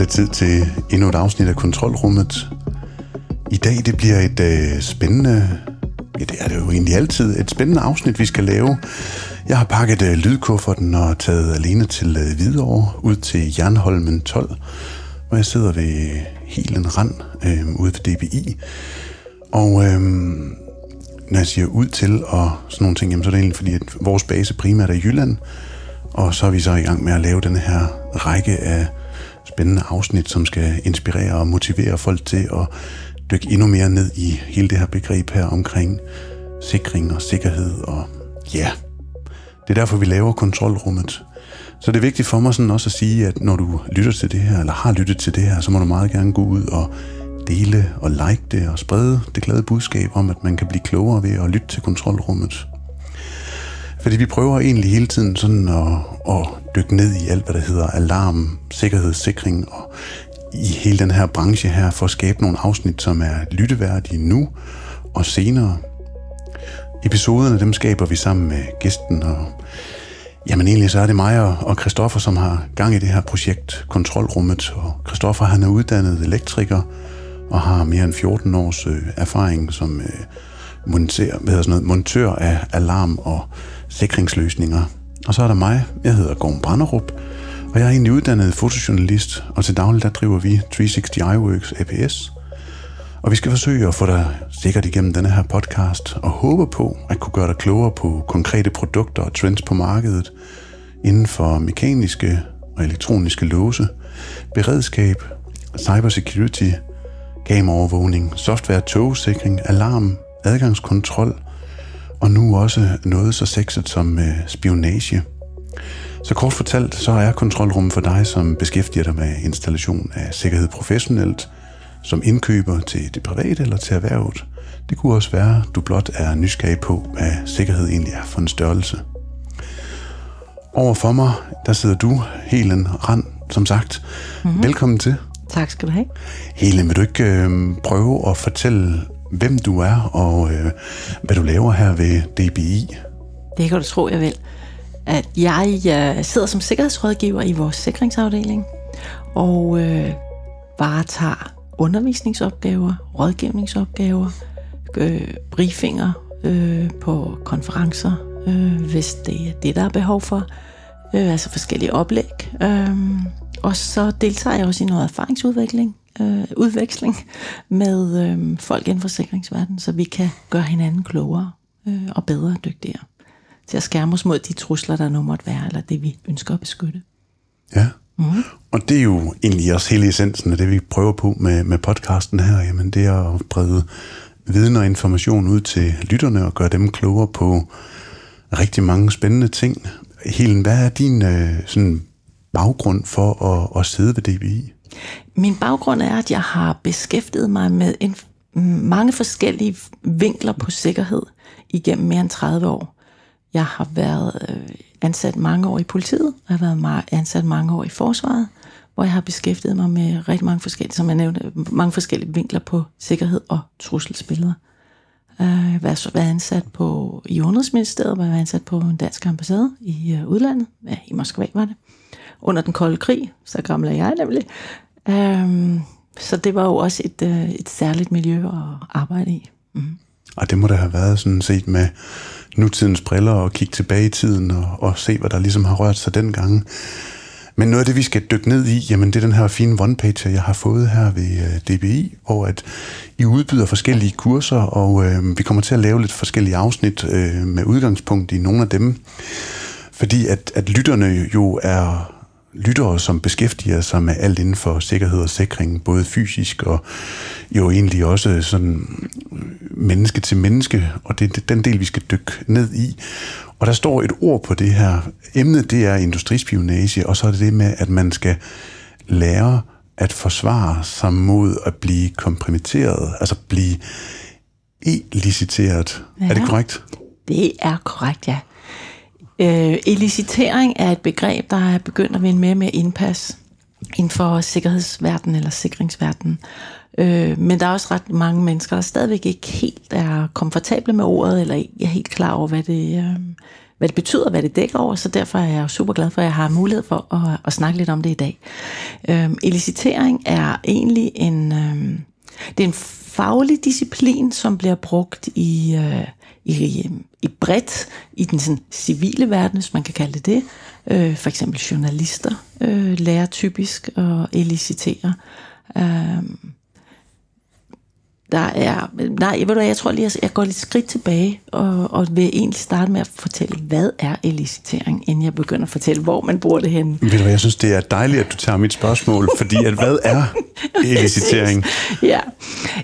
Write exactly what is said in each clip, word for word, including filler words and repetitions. det tid til endnu et afsnit af Kontrolrummet. I dag det bliver et øh, spændende, ja, det er det jo egentlig altid, et spændende afsnit, vi skal lave. Jeg har pakket øh, lydkufferten og taget alene til øh, Hvidovre, ud til Jernholmen tolv, hvor jeg sidder ved Helen Rand øh, ude ved D B I. Og øh, når jeg siger ud til og sådan nogle ting, jamen, så er det egentlig fordi, at vores base primært er Jylland, og så er vi så i gang med at lave den her række af spændende afsnit, som skal inspirere og motivere folk til at dykke endnu mere ned i hele det her begreb her omkring sikring og sikkerhed. Og ja, det er derfor, vi laver Kontrolrummet. Så det er vigtigt for mig sådan også at sige, at når du lytter til det her, eller har lyttet til det her, så må du meget gerne gå ud og dele og like det og sprede det glade budskab om, at man kan blive klogere ved at lytte til Kontrolrummet. Fordi vi prøver egentlig hele tiden sådan at, at dykke ned i alt, hvad der hedder alarm, sikkerhed, sikring og i hele den her branche her, for at skabe nogle afsnit, som er lytteværdige nu og senere. Episoderne, dem skaber vi sammen med gæsten, og jamen egentlig så er det mig og, og Christoffer, som har gang i det her projekt Kontrolrummet, og Christoffer han er uddannet elektriker og har mere end fjorten års øh, erfaring som øh, monter, hvad hedder sådan noget, montør af alarm og sikringsløsninger. Og så er der mig, jeg hedder Gorm Branderup, og jeg er egentlig uddannet fotojournalist, og til daglig der driver vi tre hundrede og tres Eye Works A P S. Og vi skal forsøge at få dig sikkert igennem denne her podcast, og håber på at kunne gøre dig klogere på konkrete produkter og trends på markedet, inden for mekaniske og elektroniske låse, beredskab, cybersecurity, gameovervågning, software, togsikring, alarm, adgangskontrol, og nu også noget så sexet som øh, spionage. Så kort fortalt, så er Kontrolrummet for dig, som beskæftiger dig med installation af sikkerhed professionelt, som indkøber til det private eller til erhvervet. Det kunne også være, du blot er nysgerrig på, hvad sikkerhed egentlig er for en størrelse. Overfor mig, der sidder du, Helen Rand, som sagt. Mm-hmm. Velkommen til. Tak skal du have. Helen, vil du ikke øh, prøve at fortælle, hvem du er og øh, hvad du laver her ved D B I? Det kan du tro, jeg vil. At jeg, jeg sidder som sikkerhedsrådgiver i vores sikringsafdeling og øh, varetager undervisningsopgaver, rådgivningsopgaver, øh, briefinger øh, på konferencer, øh, hvis det er det, der er behov for. Øh, altså forskellige oplæg. Øh, og så deltager jeg også i noget erfaringsudvikling. Øh, udveksling med øh, folk inden for sikringsverdenen, så vi kan gøre hinanden klogere øh, og bedre dygtigere til at skærme os mod de trusler, der nu måtte være, eller det vi ønsker at beskytte. Ja, mm-hmm. Og det er jo egentlig også hele essensen af det, vi prøver på med, med podcasten her. Jamen det er at brede viden og information ud til lytterne og gøre dem klogere på rigtig mange spændende ting. Helen, hvad er din øh, sådan baggrund for at, at sidde ved D B I? Min baggrund er, at jeg har beskæftiget mig med en, mange forskellige vinkler på sikkerhed igennem mere end tredive år. Jeg har været ansat mange år i politiet, og jeg har været ansat mange år i forsvaret, hvor jeg har beskæftiget mig med rigtig mange forskellige, som jeg nævnte, mange forskellige vinkler på sikkerhed og trusselsbilleder. Jeg har været ansat på, i Udenrigsministeriet, hvor jeg var ansat på en dansk ambassade i udlandet, ja, i Moskva var det. Under den kolde krig, så gammel er jeg nemlig. Øhm, så det var jo også et, øh, et særligt miljø at arbejde i. Mm. Og det må da have været sådan set med nutidens briller og kigge tilbage i tiden og, og se, hvad der ligesom har rørt sig dengang. Men noget af det, vi skal dykke ned i, jamen det er den her fine one-pager, jeg har fået her ved D B I, hvor at I udbyder forskellige kurser, og øh, vi kommer til at lave lidt forskellige afsnit øh, med udgangspunkt i nogle af dem. Fordi at, at lytterne jo er lyttere, som beskæftiger sig med alt inden for sikkerhed og sikring, både fysisk og jo egentlig også sådan menneske til menneske, og det er den del, vi skal dykke ned i. Og der står et ord på det her. Emnet, det er industrispionage, og så er det det med, at man skal lære at forsvare sig mod at blive kompromitteret, altså blive eliciteret. Ja. Er det korrekt? Det er korrekt, ja. Øh, elicitering er et begreb, der er begyndt at vinde mere med indpas inden for sikkerhedsverdenen eller sikringsverdenen. Øh, men der er også ret mange mennesker, der stadigvæk ikke helt er komfortable med ordet, eller ikke er helt klar over, hvad det, øh, hvad det betyder, hvad det dækker over, så derfor er jeg super glad for, at jeg har mulighed for at, at snakke lidt om det i dag. Øhm, Elicitering er egentlig en, øhm, det er en faglig disciplin, som bliver brugt i, øh, i, i bredt, i den sådan, civile verden, hvis man kan kalde det det. Øh, for eksempel journalister øh, lærer typisk at elicitere. Øh, Der er, nej, ved du hvad, jeg tror lige, jeg går lidt skridt tilbage, og, og vil egentlig starte med at fortælle, hvad er elicitering, inden jeg begynder at fortælle, hvor man bruger det henne. Ved du hvad, jeg synes, det er dejligt, at du tager mit spørgsmål, fordi at hvad er elicitering? Ja,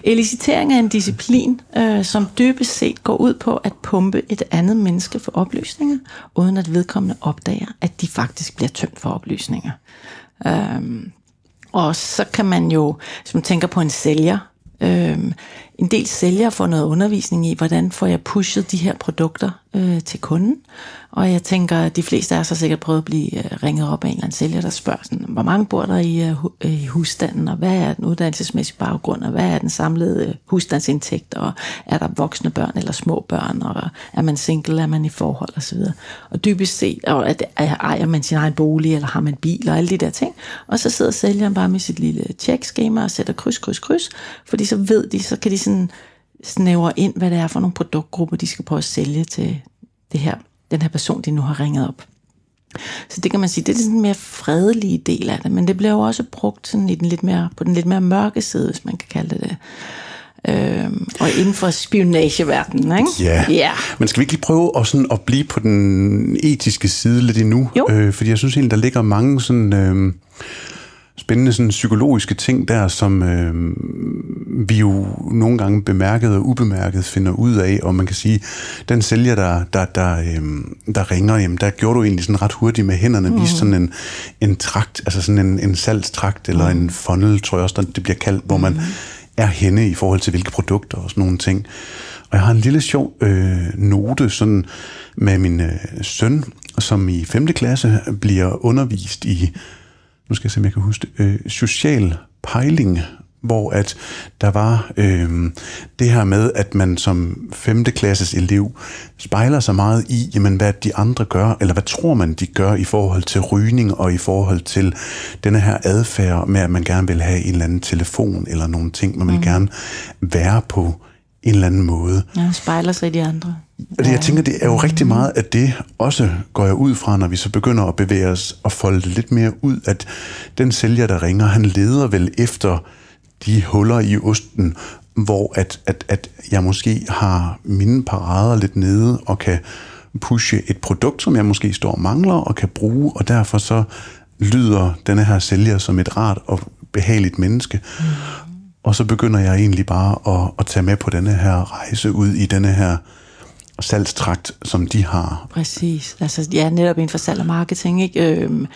elicitering er en disciplin, øh, som dybest set går ud på at pumpe et andet menneske for oplysninger, uden at vedkommende opdager, at de faktisk bliver tømt for oplysninger. Øhm, og så kan man jo, hvis man tænker på en sælger, Øhm, en del sælgere får noget undervisning i, hvordan får jeg pushet de her produkter øh, til kunden. Og jeg tænker, at de fleste af os har sikkert prøvet at blive øh, ringet op af en eller anden sælger, der spørger sådan, hvor mange bor der i, øh, i husstanden, og hvad er den uddannelsesmæssige baggrund, og hvad er den samlede øh, husstandsindtægt, og er der voksne børn eller små børn, og er man single, er man i forhold osv. Og dybest set, og at, ejer man sin egen bolig, eller har man bil, og alle de der ting. Og så sidder sælgeren bare med sit lille checkskema og sætter kryds, kryds, kryds, fordi så ved de, så kan de sådan snævre ind, hvad det er for nogle produktgrupper, de skal prøve at sælge til det her, den her person, de nu har ringet op. Så det kan man sige, det er sådan en mere fredelige del af det, men det bliver jo også brugt sådan i den lidt mere, på den lidt mere mørke side, hvis man kan kalde det det. Øhm, og inden for spionageverdenen, ikke? Ja, yeah. Men skal vi ikke lige prøve at, sådan at blive på den etiske side lidt endnu? Øh, fordi jeg synes egentlig, der ligger mange sådan... Øh spændende sådan psykologiske ting der, som øh, vi jo nogle gange bemærket og ubemærket finder ud af, og man kan sige, den sælger, der, der, der, øh, der ringer, jamen, der gjorde du egentlig sådan ret hurtigt med hænderne, mm. viste sådan en, en trakt, altså sådan en, en salgstrakt, eller mm. en funnel, tror jeg også, det bliver kaldt, hvor man mm. er henne i forhold til hvilke produkter og sådan nogle ting. Og jeg har en lille sjov øh, note sådan med min øh, søn, som i femte klasse bliver undervist i nu skal jeg se, om jeg kan huske det, øh, social pejling, hvor at der var øh, det her med, at man som femte klasses elev spejler sig meget i, jamen, hvad de andre gør, eller hvad tror man, de gør i forhold til rygning og i forhold til denne her adfærd med, at man gerne vil have en eller anden telefon eller nogle ting, man mm. vil gerne være på en eller anden måde. Ja, spejler sig i de andre. Ja. Jeg tænker, det er jo rigtig meget af det, også går jeg ud fra, når vi så begynder at bevæge os og folde det lidt mere ud, at den sælger, der ringer, han leder vel efter de huller i osten, hvor at, at, at jeg måske har mine parader lidt nede og kan pushe et produkt, som jeg måske står og mangler og kan bruge, og derfor så lyder denne her sælger som et rart og behageligt menneske. Mm. Og så begynder jeg egentlig bare at, at tage med på denne her rejse ud i denne her salgstrakt, som de har. Præcis. Altså, ja, netop inden for salg og marketing, ikke? Øhm,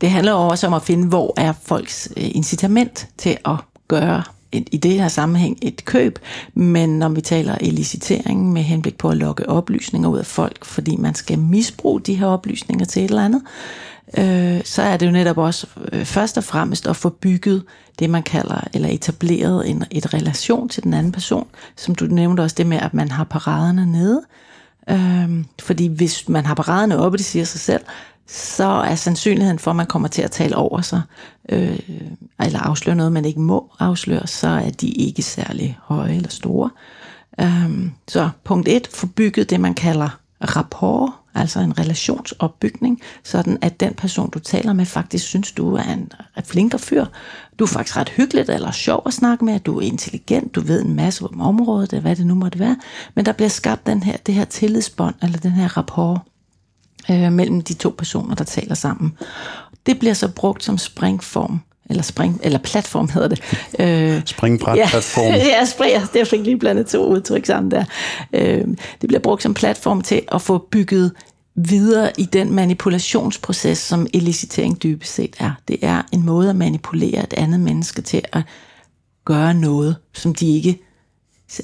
det handler også om at finde, hvor er folks incitament til at gøre et, i det her sammenhæng et køb, men når vi taler elicitering med henblik på at lokke oplysninger ud af folk, fordi man skal misbruge de her oplysninger til et eller andet, øh, så er det jo netop også øh, først og fremmest at få bygget det, man kalder, eller etableret en et relation til den anden person, som du nævnte også det med, at man har paraderne nede. Øh, fordi hvis man har paraderne oppe, det siger sig selv, så er sandsynligheden for, at man kommer til at tale over sig, øh, eller afsløre noget, man ikke må afsløre, så er de ikke særlig høje eller store. Um, så punkt et, få bygget det, man kalder rapport, altså en relationsopbygning, sådan at den person, du taler med, faktisk synes, du er en flinker fyr. Du er faktisk ret hyggeligt eller sjov at snakke med, du er intelligent, du ved en masse om området, eller hvad det nu måtte være, men der bliver skabt den her, det her tillidsbånd, eller den her rapport, mellem de to personer, der taler sammen. Det bliver så brugt som springform, eller, spring, eller platform hedder det. Øh, Springbræt-platform. Ja, ja spring, det er fik lige blandet to udtryk sammen der. Øh, det bliver brugt som platform til at få bygget videre i den manipulationsproces, som elicitering dybest set er. Det er en måde at manipulere et andet menneske til at gøre noget, som de ikke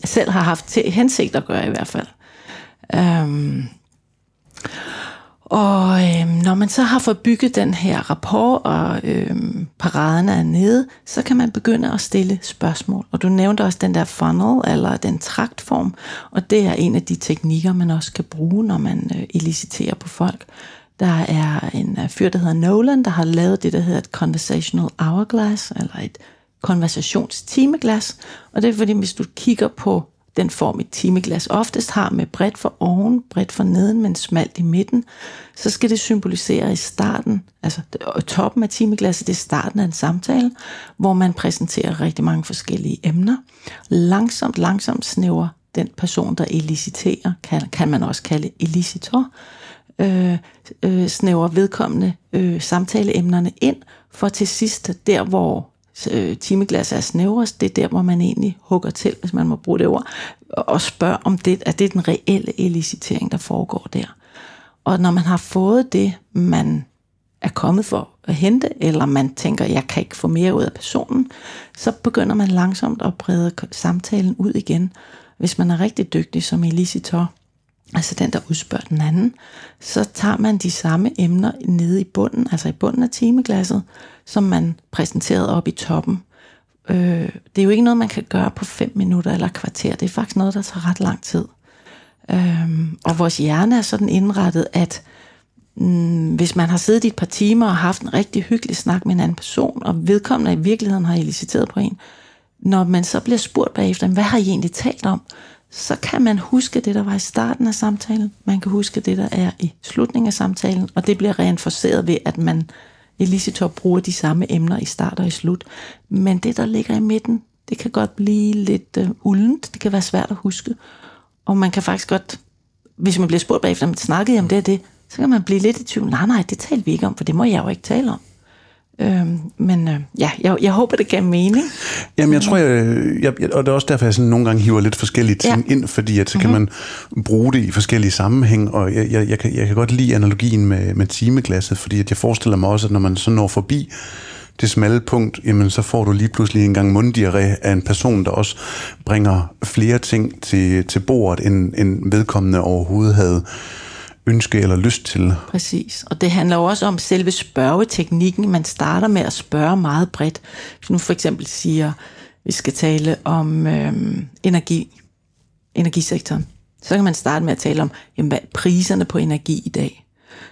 selv har haft til hensigt at gøre i hvert fald. Øh, Og øh, når man så har fået bygget den her rapport, og øh, paraderne er nede, så kan man begynde at stille spørgsmål. Og du nævnte også den der funnel, eller den traktform, og det er en af de teknikker, man også kan bruge, når man øh, eliciterer på folk. Der er en fyr, der hedder Nolan, der har lavet det, der hedder et conversational hourglass, eller et konversationstimeglas. Og det er fordi, hvis du kigger på den form, et timeglas oftest har med bredt for oven, bredt for neden, men smalt i midten, så skal det symbolisere i starten, altså toppen af timeglasset, det er starten af en samtale, hvor man præsenterer rigtig mange forskellige emner. Langsomt, langsomt snæver den person, der eliciterer, kan, kan man også kalde elicitor, øh, øh, snæver vedkommende øh, samtaleemnerne ind, for til sidst der, hvor timeglas er snævrest, det er der, hvor man egentlig hugger til, hvis man må bruge det ord, og spørger, om det er det den reelle elicitering, der foregår der. Og når man har fået det, man er kommet for at hente, eller man tænker, jeg kan ikke få mere ud af personen, så begynder man langsomt at brede samtalen ud igen. Hvis man er rigtig dygtig som elicitor, altså den, der udspørger den anden, så tager man de samme emner nede i bunden, altså i bunden af timeglasset, som man præsenterede op i toppen. Øh, det er jo ikke noget, man kan gøre på fem minutter eller kvarter. Det er faktisk noget, der tager ret lang tid. Øh, og vores hjerne er sådan indrettet, at mm, hvis man har siddet i et par timer og haft en rigtig hyggelig snak med en anden person, og vedkommende i virkeligheden har eliciteret på en, når man så bliver spurgt bagefter, hvad har I egentlig talt om? Så kan man huske det, der var i starten af samtalen, man kan huske det, der er i slutningen af samtalen, og det bliver reinforceret ved, at man elicitor bruger de samme emner i start og i slut. Men det, der ligger i midten, det kan godt blive lidt øh, uldent, det kan være svært at huske, og man kan faktisk godt, hvis man bliver spurgt bagefter, man snakkede om det og det, så kan man blive lidt i tvivl, nej nej, det talte vi ikke om, for det må jeg jo ikke tale om. Øhm, men øh, ja, jeg, jeg håber, det gav mening. Jamen, jeg tror, jeg, jeg, jeg, og det er også derfor, jeg sådan nogle gange hiver lidt forskellige ting ja. ind, fordi at, så mm-hmm. kan man bruge det i forskellige sammenhæng, og jeg, jeg, jeg, kan, jeg kan godt lide analogien med, med timeglasset, fordi at jeg forestiller mig også, at når man så når forbi det smalle punkt, jamen så får du lige pludselig en gang munddiarré af en person, der også bringer flere ting til, til bordet, end, end vedkommende overhovedet havde ønske eller lyst til. Præcis, og det handler også om selve spørgeteknikken. Man starter med at spørge meget bredt. Hvis nu for eksempel siger, vi skal tale om øh, energi, energisektoren, så kan man starte med at tale om, jamen, hvad er priserne på energi i dag?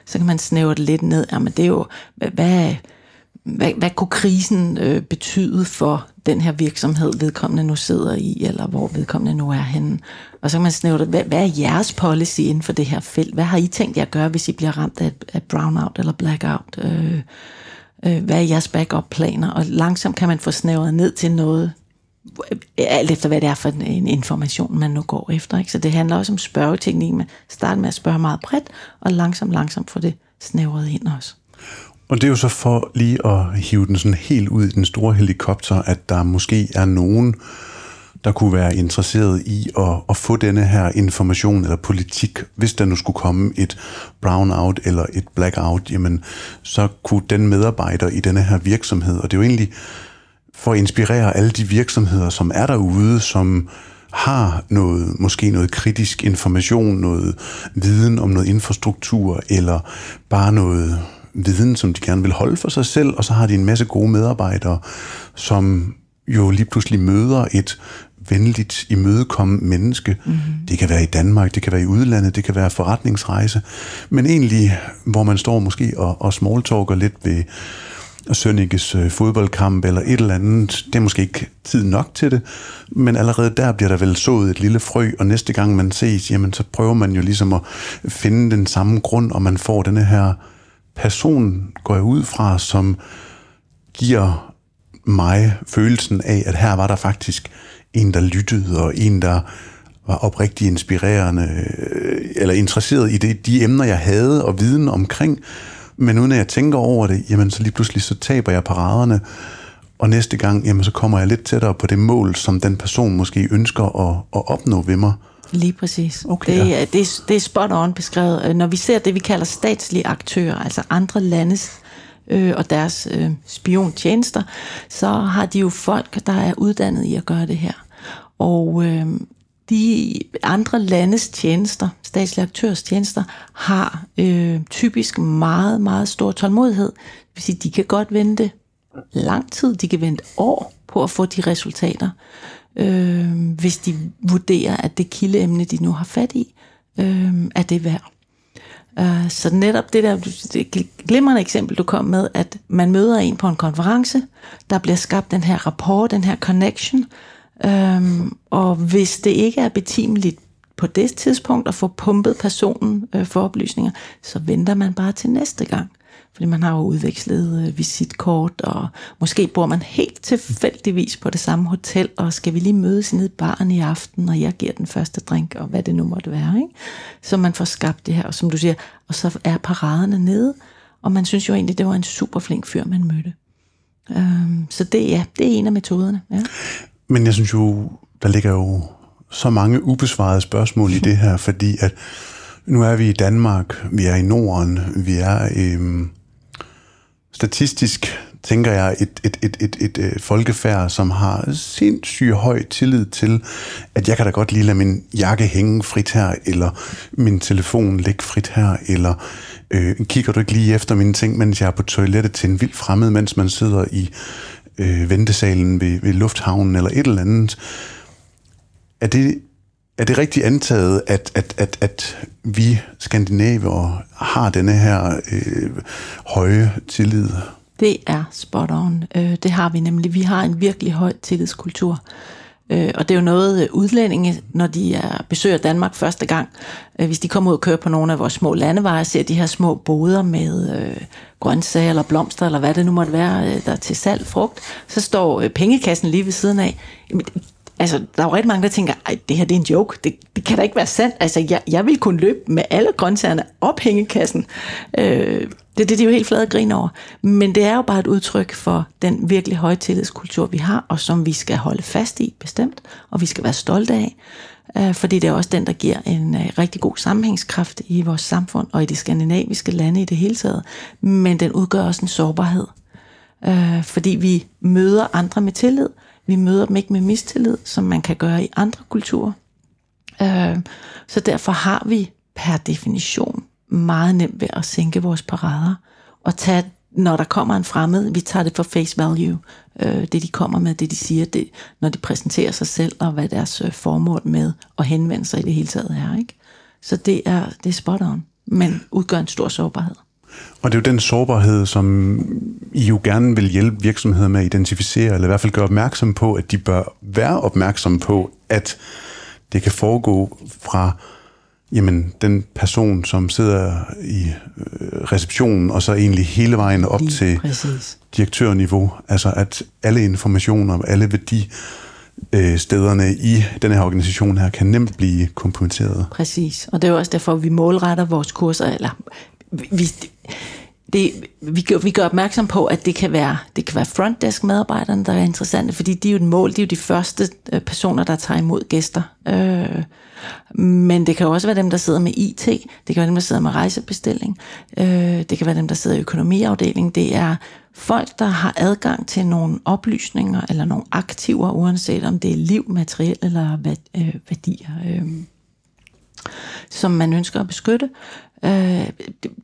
Så kan man snævre det lidt ned. Jamen, det er jo, hvad, hvad, hvad kunne krisen øh, betyde for den her virksomhed, vedkommende nu sidder i, eller hvor vedkommende nu er henne. Og så kan man snævre det, hvad, hvad er jeres policy inden for det her felt? Hvad har I tænkt jer at gøre, hvis I bliver ramt af, af brownout eller blackout? Øh, øh, hvad er jeres backup-planer? Og langsomt kan man få snævret ned til noget, alt efter hvad det er for en information, man nu går efter. Ikke? Så det handler også om spørgeteknik. Man starter med at spørge meget bredt, og langsomt, langsomt få det snævret ind også. Og det er jo så for lige at hive den sådan helt ud i den store helikopter, at der måske er nogen, der kunne være interesseret i at, at få denne her information eller politik. Hvis der nu skulle komme et brownout eller et blackout, jamen så kunne den medarbejder i denne her virksomhed, og det er jo egentlig for at inspirere alle de virksomheder, som er derude, som har noget, måske noget kritisk information, noget viden om noget infrastruktur, eller bare noget viden, som de gerne vil holde for sig selv, og så har de en masse gode medarbejdere, som jo lige pludselig møder et venligt, imødekommende menneske. Mm-hmm. Det kan være i Danmark, det kan være i udlandet, det kan være forretningsrejse, men egentlig, hvor man står måske og, og smalltalker lidt ved Sønnikkes fodboldkamp eller et eller andet, det er måske ikke tid nok til det, men allerede der bliver der vel sået et lille frø, og næste gang man ses, jamen så prøver man jo ligesom at finde den samme grund, og man får denne her person, går jeg ud fra, som giver mig følelsen af, at her var der faktisk en, der lyttede, og en, der var oprigtigt inspirerende, eller interesseret i det, de emner, jeg havde, og viden omkring. Men uden at jeg tænker over det, jamen så lige pludselig så taber jeg paraderne, og næste gang, jamen så kommer jeg lidt tættere på det mål, som den person måske ønsker at, at opnå ved mig. Lige præcis. Okay, det, ja. det, er, det er spot on beskrevet. Når vi ser det, vi kalder statslige aktører, altså andre landes øh, og deres øh, spiontjenester, så har de jo folk, der er uddannet i at gøre det her. Og øh, de andre landes tjenester, statslige aktørers tjenester, har øh, typisk meget, meget stor tålmodighed. Det vil sige, de kan godt vente lang tid, de kan vente år på at få de resultater, øh, hvis de vurderer, at det kildeemne, de nu har fat i, øh, er det værd. Uh, så netop det der det glimrende eksempel, du kom med, at man møder en på en konference, der bliver skabt den her rapport, den her connection, Øhm, og hvis det ikke er betimeligt på det tidspunkt at få pumpet personen øh, for oplysninger, så venter man bare til næste gang, fordi man har jo udvekslet øh, visitkort, og måske bor man helt tilfældigvis på det samme hotel, og skal vi lige mødes nede i baren i aften, og jeg giver den første drink, og hvad det nu måtte være, ikke? Så man får skabt det her, og som du siger, og så er paraderne nede, og man synes jo egentlig, det var en super flink fyr, man mødte. øhm, så det, ja, det er en af metoderne, ja. Men jeg synes jo, der ligger jo så mange ubesvarede spørgsmål i det her, fordi at nu er vi i Danmark, vi er i Norden, vi er øhm, statistisk, tænker jeg, et, et, et, et, et, et folkefærd, som har sindssygt høj tillid til, at jeg kan da godt lige lade min jakke hænge frit her, eller min telefon ligge frit her, eller øh, kigger du ikke lige efter mine ting, mens jeg er på toilettet til en vild fremmed, mens man sidder i Øh, ventesalen ved, ved lufthavnen eller et eller andet. Er det, er det rigtig antaget, at, at, at, at vi skandinaver har denne her øh, høje tillid? Det er spot on. Øh, det har vi nemlig. Vi har en virkelig høj tillidskultur. Øh, og det er jo noget udlændinge, når de er, besøger Danmark første gang, øh, hvis de kommer ud og kører på nogle af vores små landeveje og ser de her små boder med øh, grøntsager eller blomster eller hvad det nu måtte være, øh, der er til salg, frugt, så står øh, pengekassen lige ved siden af. Jamen, altså, der er jo rigtig mange, der tænker, ej, det her det er en joke, det, det kan da ikke være sandt. Altså, jeg, jeg vil kunne løbe med alle grøntsagerne op pengekassen. Øh, det, det er jo helt flade grin over. Men det er jo bare et udtryk for den virkelig høje tillidskultur, vi har, og som vi skal holde fast i, bestemt, og vi skal være stolte af, øh, fordi det er også den, der giver en øh, rigtig god sammenhængskraft i vores samfund og i de skandinaviske lande i det hele taget. Men den udgør også en sårbarhed, øh, fordi vi møder andre med tillid. Vi møder dem ikke med mistillid, som man kan gøre i andre kulturer. Øh, så derfor har vi per definition meget nemt ved at sænke vores parader. Og tage, når der kommer en fremmed, vi tager det for face value. Øh, det de kommer med, det de siger, det, når de præsenterer sig selv, og hvad deres formål med at henvende sig i det hele taget er. Ikke? Så det er, det er spot on, men udgør en stor sårbarhed. Og det er jo den sårbarhed, som I jo gerne vil hjælpe virksomheder med at identificere, eller i hvert fald gøre opmærksom på, at de bør være opmærksomme på, at det kan foregå fra jamen, den person, som sidder i receptionen, og så egentlig hele vejen op lige til præcis direktørniveau. Altså at alle informationer, alle værdistederne i den her organisation her, kan nemt blive kompromitteret. Præcis, og det er jo også derfor, vi målretter vores kurser, eller Vi, det, vi, gør, vi gør opmærksom på, at det kan være, det kan være frontdesk medarbejderne, der er interessante, fordi de er jo et mål, de er jo de første personer, der tager imod gæster. Øh, men det kan også være dem, der sidder med I T, det kan være dem, der sidder med rejsebestilling, øh, det kan være dem, der sidder i økonomiafdelingen. Det er folk, der har adgang til nogle oplysninger eller nogle aktiver, uanset om det er liv, materiel eller værdier, øh, som man ønsker at beskytte.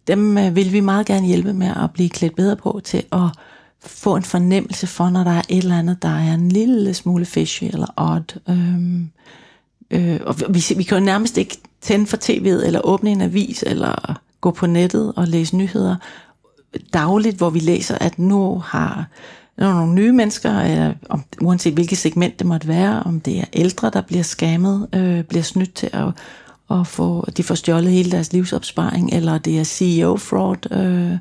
Dem vil vi meget gerne hjælpe med at blive klædt bedre på til at få en fornemmelse for, når der er et eller andet, der er en lille smule fishy eller odd. Øhm, øh, og vi, vi kan jo nærmest ikke tænde for tv'et eller åbne en avis eller gå på nettet og læse nyheder dagligt, hvor vi læser, at nu har nogle nye mennesker, eller om, uanset hvilket segment det måtte være, om det er ældre, der bliver skammet, øh, bliver snydt til at og få, de får stjålet hele deres livsopsparing, eller det er C E O fraud. Øh,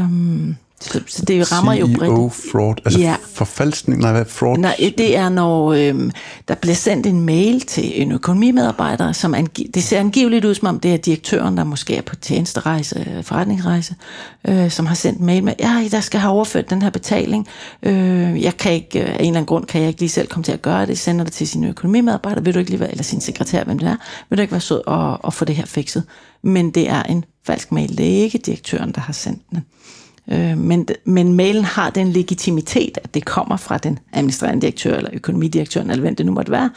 øh, så, så det rammer jo bredt. C E O fraud, altså ja. Forfalskning? Nej, hvad fraud? Nej, det er, når øh, der bliver sendt en mail til en økonomimedarbejder, som angi- det ser angiveligt ud, som om det er direktøren, der måske er på tjenesterejse, forretningsrejse, øh, som har sendt en mail med, ja, der skal have overført den her betaling. Øh, jeg kan ikke, af en eller anden grund kan jeg ikke lige selv komme til at gøre det. Sender det til sin økonomimedarbejder, vil du ikke lige være, eller sin sekretær, hvem det er, vil du ikke være sød og, og få det her fikset. Men det er en falsk mail, det er ikke direktøren, der har sendt den. Øh, men, men mailen har den legitimitet, at det kommer fra den administrerende direktør eller økonomidirektøren, eller hvem det nu måtte være.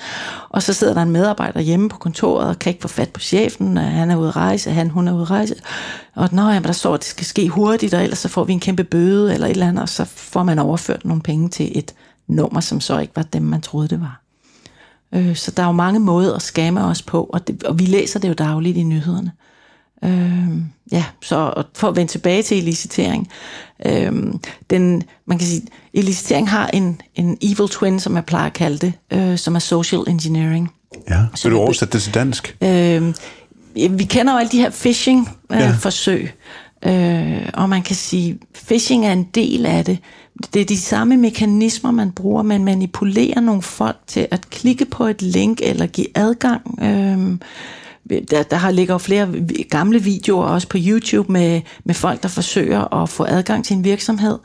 Og så sidder der en medarbejder hjemme på kontoret og kan ikke få fat på chefen, han er ude at rejse, han, hun er ude at rejse. Og nå, jamen, der står, at det skal ske hurtigt, og ellers så får vi en kæmpe bøde eller et eller andet, og så får man overført nogle penge til et nummer, som så ikke var dem, man troede, det var. Øh, så der er jo mange måder at skamme os på, og, det, og vi læser det jo dagligt i nyhederne. Øh, ja, så for at vende tilbage til elicitering. Øh, den, man kan sige, elicitering har en, en evil twin, som jeg plejer at kalde det, øh, som er social engineering. Ja, vil du oversætte det til dansk? Øh, vi kender jo alle de her phishing-forsøg. Øh, øh, og man kan sige, phishing er en del af det. Det er de samme mekanismer, man bruger. Man manipulerer nogle folk til at klikke på et link eller give adgang. Øh, der, der ligger jo flere gamle videoer også på YouTube med, med folk, der forsøger at få adgang til en virksomhed.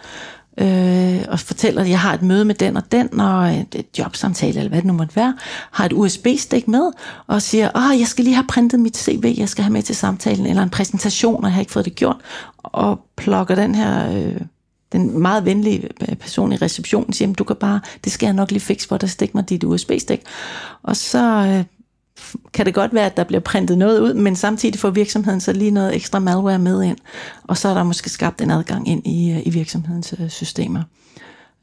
Øh, og fortæller, at jeg har et møde med den og den, og et jobsamtale, eller hvad det nu måtte være, har et U S B-stik med, og siger, åh, jeg skal lige have printet mit C V, jeg skal have med til samtalen, eller en præsentation, og jeg har ikke fået det gjort, og plukker den her, øh, den meget venlige person i receptionen, siger, du kan bare, det skal jeg nok lige fikse for dig, stik mig dit U S B-stik, og så... Øh, kan det godt være, at der bliver printet noget ud, men samtidig får virksomheden så lige noget ekstra malware med ind, og så er der måske skabt en adgang ind i, i virksomhedens systemer.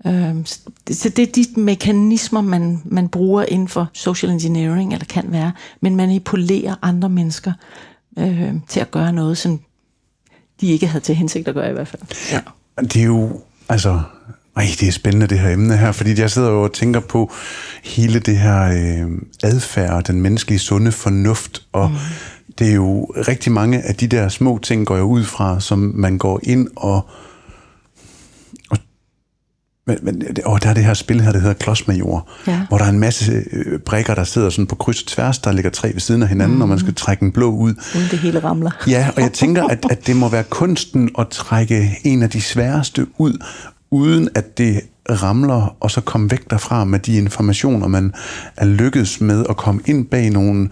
Øhm, så det er de mekanismer, man, man bruger inden for social engineering, eller kan være, men manipulerer andre mennesker øh, til at gøre noget, som de ikke havde til hensigt at gøre i hvert fald. Ja. Det er jo, altså... Ej, det er spændende det her emne her, fordi jeg sidder jo og tænker på hele det her øh, adfærd og den menneskelige sunde fornuft, og mm. det er jo rigtig mange af de der små ting, går jeg ud fra, som man går ind og... og men, og der er det her spil her, det hedder klodsmajor, ja. Hvor der er en masse øh, brikker, der sidder sådan på kryds og tværs, der ligger tre ved siden af hinanden, mm. og man skal trække en blå ud. Uden det hele ramler. Ja, og jeg tænker, at, at det må være kunsten at trække en af de sværeste ud, uden at det ramler, og så komme væk derfra med de informationer, man er lykkedes med at komme ind bag nogle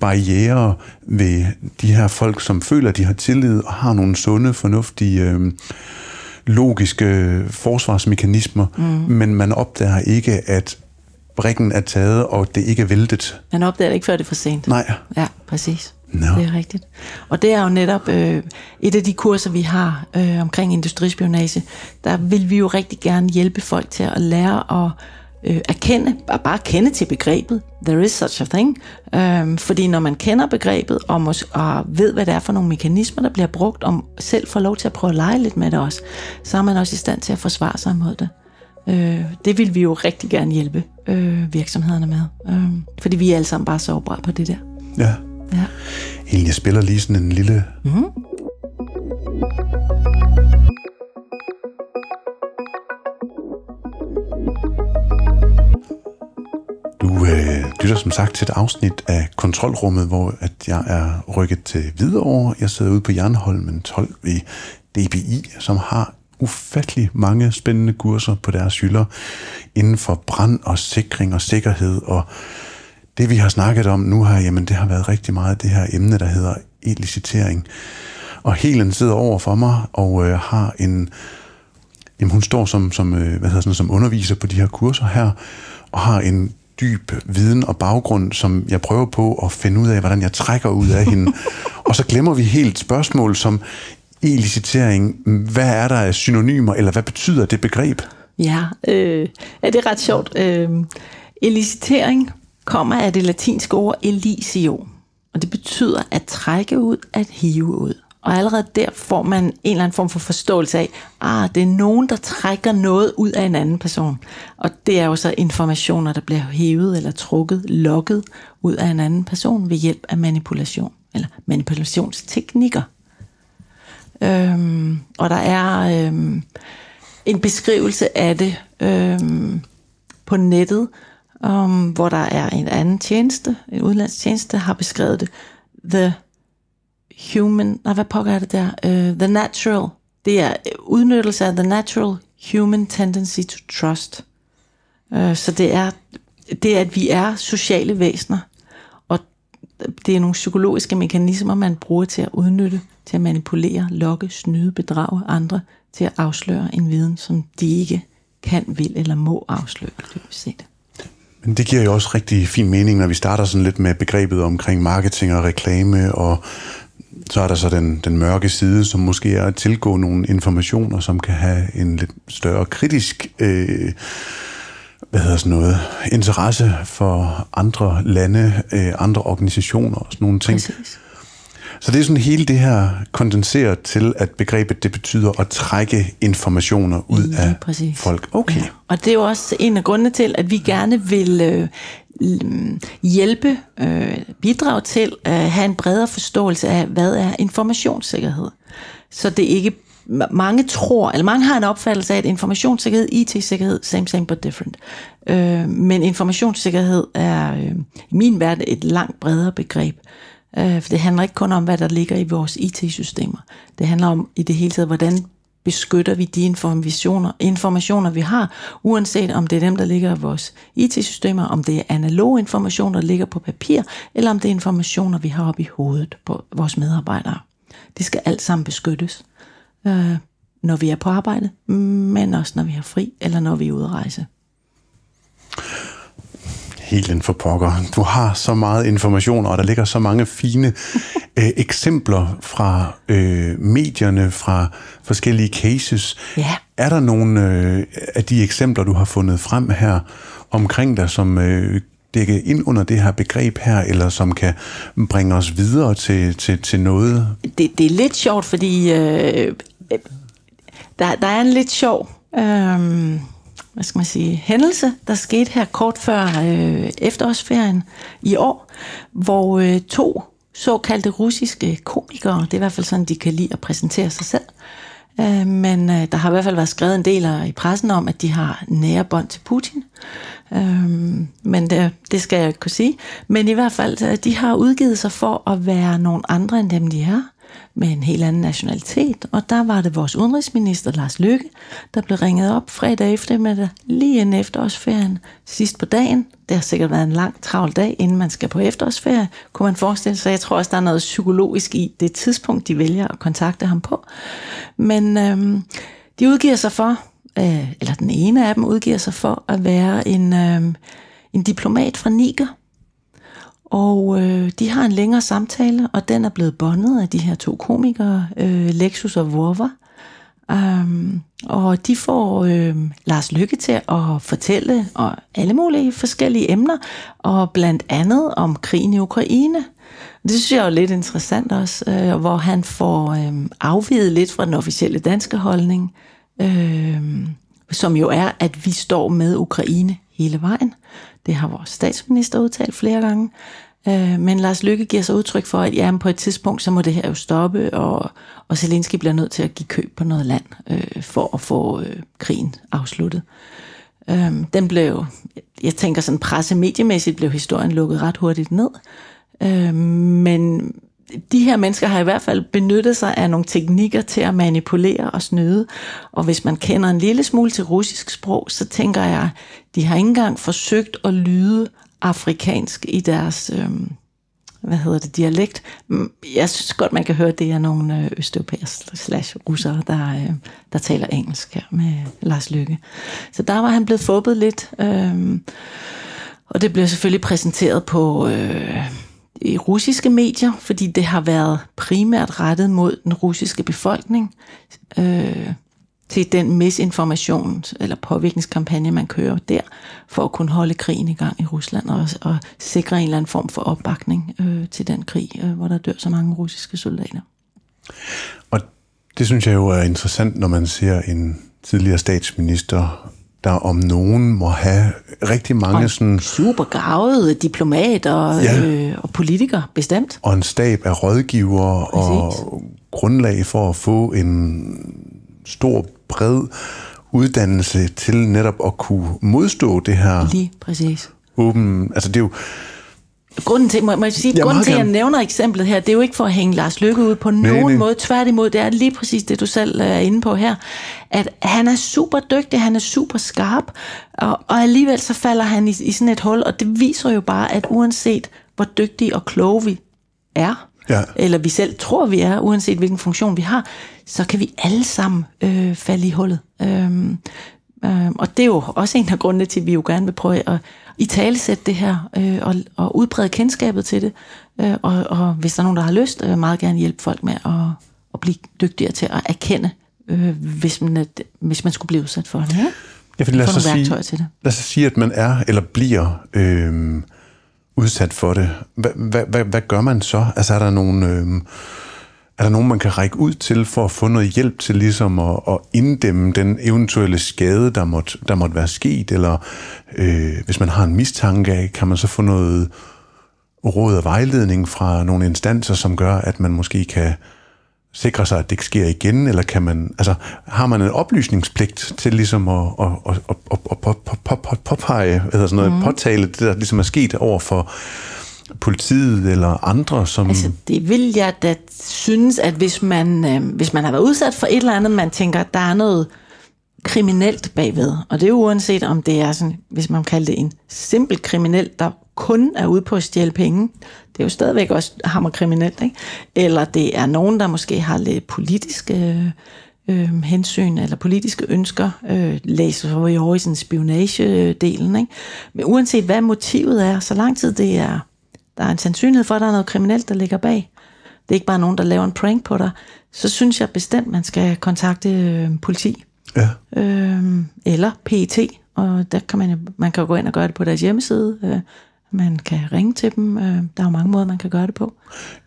barrierer ved de her folk, som føler, de har tillid og har nogle sunde, fornuftige, øh, logiske forsvarsmekanismer, mm. men man opdager ikke, at brikken er taget, og det ikke er væltet. Man opdager det ikke, før det er for sent. Nej. Ja, præcis. No. Det er rigtigt. Og det er jo netop øh, et af de kurser, vi har øh, omkring industrispionage. Der vil vi jo rigtig gerne hjælpe folk til at lære at øh, erkende, og bare kende til begrebet. There is such a thing. Øh, fordi når man kender begrebet, og, mås- og ved, hvad det er for nogle mekanismer, der bliver brugt, og selv får lov til at prøve at lege lidt med det også, så er man også i stand til at forsvare sig imod det. Øh, det vil vi jo rigtig gerne hjælpe øh, virksomhederne med. Øh, fordi vi er alle sammen bare sårbare på det der. Ja. Ja. Helen, jeg spiller lige sådan en lille... Mm-hmm. Du øh, lytter som sagt til et afsnit af Kontrolrummet, hvor at jeg er rykket til Hvidovre. Jeg sidder ude på Jernholmen tolv ved D B I, som har ufattelig mange spændende kurser på deres hylder inden for brand og sikring og sikkerhed og... Det vi har snakket om nu her, jamen det har været rigtig meget det her emne, der hedder elicitering. Og Helen sidder over for mig og øh, har en, jamen hun står som, som, øh, hvad hedder sådan, som underviser på de her kurser her, og har en dyb viden og baggrund, som jeg prøver på at finde ud af, hvordan jeg trækker ud af hende. Og så glemmer vi helt spørgsmål som elicitering. Hvad er der af synonymer, eller hvad betyder det begreb? Ja, øh, er det ret sjovt. Øh, elicitering... kommer af det latinske ord elisio, og det betyder at trække ud, at hive ud. Og allerede der får man en eller anden form for forståelse af, ah, det er nogen, der trækker noget ud af en anden person. Og det er jo så informationer, der bliver hævet eller trukket, lokket ud af en anden person ved hjælp af manipulation, eller manipulationsteknikker. Øhm, og der er øhm, en beskrivelse af det øhm, på nettet, Um, hvor der er en anden tjeneste, en udenlandstjeneste, der har beskrevet det. The human, nej, hvad pokker er det der? Uh, the natural, det er udnyttelse af the natural human tendency to trust. Uh, så det er, det er, at vi er sociale væsener, og det er nogle psykologiske mekanismer, man bruger til at udnytte, til at manipulere, lokke, snyde, bedrage andre til at afsløre en viden, som de ikke kan, vil eller må afsløre. Det Men det giver jo også rigtig fin mening, når vi starter sådan lidt med begrebet omkring marketing og reklame, og så er der så den, den mørke side, som måske er at tilgå nogle informationer, som kan have en lidt større kritisk øh, hvad hedder sådan noget, interesse for andre lande, øh, andre organisationer og sådan nogle ting. Præcis. Så det er sådan hele det her kondenseret til, at begrebet det betyder at trække informationer ud ja, af præcis. folk. Okay. Ja. Og det er jo også en af grundene til, at vi gerne vil øh, hjælpe, øh, bidrage til at have en bredere forståelse af, hvad er informationssikkerhed. Så det er ikke, mange tror, eller mange har en opfattelse af, at informationssikkerhed, I T-sikkerhed, same, same, but different. Øh, men informationssikkerhed er øh, i min verden et langt bredere begreb. For det handler ikke kun om, hvad der ligger i vores I T-systemer. Det handler om i det hele taget, hvordan beskytter vi de informationer, informationer, vi har, uanset om det er dem, der ligger i vores I T-systemer, om det er analog information, der ligger på papir, eller om det er informationer, vi har oppe i hovedet på vores medarbejdere. Det skal alt sammen beskyttes, når vi er på arbejde, men også når vi har fri, eller når vi er ude at rejse. Helen for pokker. Du har så meget information, og der ligger så mange fine øh, eksempler fra øh, medierne, fra forskellige cases. Ja. Er der nogle øh, af de eksempler, du har fundet frem her omkring dig, som øh, dækker ind under det her begreb her, eller som kan bringe os videre til, til, til noget? Det, det er lidt sjovt, fordi øh, der, der er en lidt sjov... Øh, hvad skal man sige, hændelse, der skete her kort før øh, efterårsferien i år, hvor øh, to såkaldte russiske komikere, det er i hvert fald sådan, de kan lide at præsentere sig selv, øh, men øh, der har i hvert fald været skrevet en del i pressen om, at de har nære bånd til Putin, øh, men det, det skal jeg ikke kunne sige, men i hvert fald, de har udgivet sig for at være nogen andre end dem, de er, med en helt anden nationalitet, og der var det vores udenrigsminister Lars Løkke, der blev ringet op fredag eftermiddag, lige inden efterårsferien, sidst på dagen. Det har sikkert været en lang, travl dag, inden man skal på efterårsferie, kunne man forestille sig. Jeg tror også, der er noget psykologisk i det tidspunkt, de vælger at kontakte ham på. Men øhm, de udgiver sig for, øh, eller den ene af dem udgiver sig for, at være en, øh, en diplomat fra Niger. Og øh, de har en længere samtale, og den er blevet bondet af de her to komikere, øh, Lexus og Vorva. Um, og de får øh, Lars Løkke til at fortælle og alle mulige forskellige emner, og blandt andet om krigen i Ukraine. Det synes jeg er jo lidt interessant også, øh, hvor han får øh, afviget lidt fra den officielle danske holdning, øh, som jo er, at vi står med Ukraine hele vejen. Det har vores statsminister udtalt flere gange. Øh, men Lars Løkke giver sig udtryk for, at jamen, på et tidspunkt, så må det her jo stoppe, og, og Zelensky bliver nødt til at give køb på noget land, øh, for at få øh, krigen afsluttet. Øh, den blev, jeg tænker sådan pressemediemæssigt, blev historien lukket ret hurtigt ned. Øh, men de her mennesker har i hvert fald benyttet sig af nogle teknikker til at manipulere og snyde. Og hvis man kender en lille smule til russisk sprog, så tænker jeg, de har ikke engang forsøgt at lyde afrikansk i deres, øh, hvad hedder det, dialekt. Jeg synes godt, man kan høre, det er nogle østeuropæere slash russere, der, øh, der taler engelsk her med Lars Løkke. Så der var han blevet fubbet lidt, øh, og det blev selvfølgelig præsenteret på... Øh, i russiske medier, fordi det har været primært rettet mod den russiske befolkning, øh, til den misinformation eller påvirkningskampagne, man kører der, for at kunne holde krigen i gang i Rusland, og, og sikre en eller anden form for opbakning øh, til den krig, øh, hvor der dør så mange russiske soldater. Og det synes jeg jo er interessant, når man ser en tidligere statsminister, der om nogen må have rigtig mange og sådan... supergravede diplomater, ja, øh, og politikere, bestemt. Og en stab af rådgivere. Præcis. Og grundlag for at få en stor, bred uddannelse til netop at kunne modstå det her... Lige præcis. Åben... Altså det er jo... Grunden til, må, må jeg sige, jeg grunden til, at jeg nævner eksemplet her, det er jo ikke for at hænge Lars Løkke ud på nogen nej, nej. måde. Tværtimod, det er lige præcis det, du selv er inde på her. At han er super dygtig, han er super skarp, og, og alligevel så falder han i, i sådan et hul, og det viser jo bare, at uanset hvor dygtige og kloge vi er, ja. eller vi selv tror, vi er, uanset hvilken funktion vi har, så kan vi alle sammen øh, falde i hullet. Øhm, øhm, og det er jo også en af grundene til, at vi jo gerne vil prøve at italesætte det her, øh, og, og udbrede kendskabet til det. Øh, og, og hvis der er nogen, der har lyst, øh, meget gerne hjælpe folk med at, at blive dygtigere til at erkende, øh, hvis, man, hvis man skulle blive udsat for det. Ja? Ja, for lad os sige, sige, at man er eller bliver øh, udsat for det. Hvad, hvad, hvad, hvad gør man så? Altså er der nogen, øh, er der nogen, man kan række ud til for at få noget hjælp til ligesom at, at inddæmme den eventuelle skade, der måtte, der måtte være sket? Eller øh, hvis man har en mistanke af, kan man så få noget råd og vejledning fra nogle instanser, som gør, at man måske kan sikre sig, at det ikke sker igen, eller kan man, altså, har man en oplysningspligt til ligesom at, at, at, at, at, at, at, at, at, at påpege, eller sådan noget, mm. påtale det, der ligesom er sket over for politiet eller andre, som... Altså, det vil jeg da synes, at hvis man, øh, hvis man har været udsat for et eller andet, man tænker, at der er noget kriminelt bagved, og det er uanset om det er sådan, hvis man kalder det en simpel kriminel, der kun er ude på at stjæle penge. Det er jo stadigvæk også hammerkriminelt, ikke? Eller det er nogen, der måske har lidt politiske øh, hensyn, eller politiske ønsker, øh, læser for i år i sådan spionagedelen, ikke? Men uanset hvad motivet er, så lang tid det er, der er en sandsynlighed for, at der er noget kriminelt, der ligger bag. Det er ikke bare nogen, der laver en prank på dig. Så synes jeg bestemt, man skal kontakte øh, politi. Ja. Øh, eller P E T, og der kan man, man kan jo gå ind og gøre det på deres hjemmeside, øh, man kan ringe til dem. Der er jo mange måder, man kan gøre det på.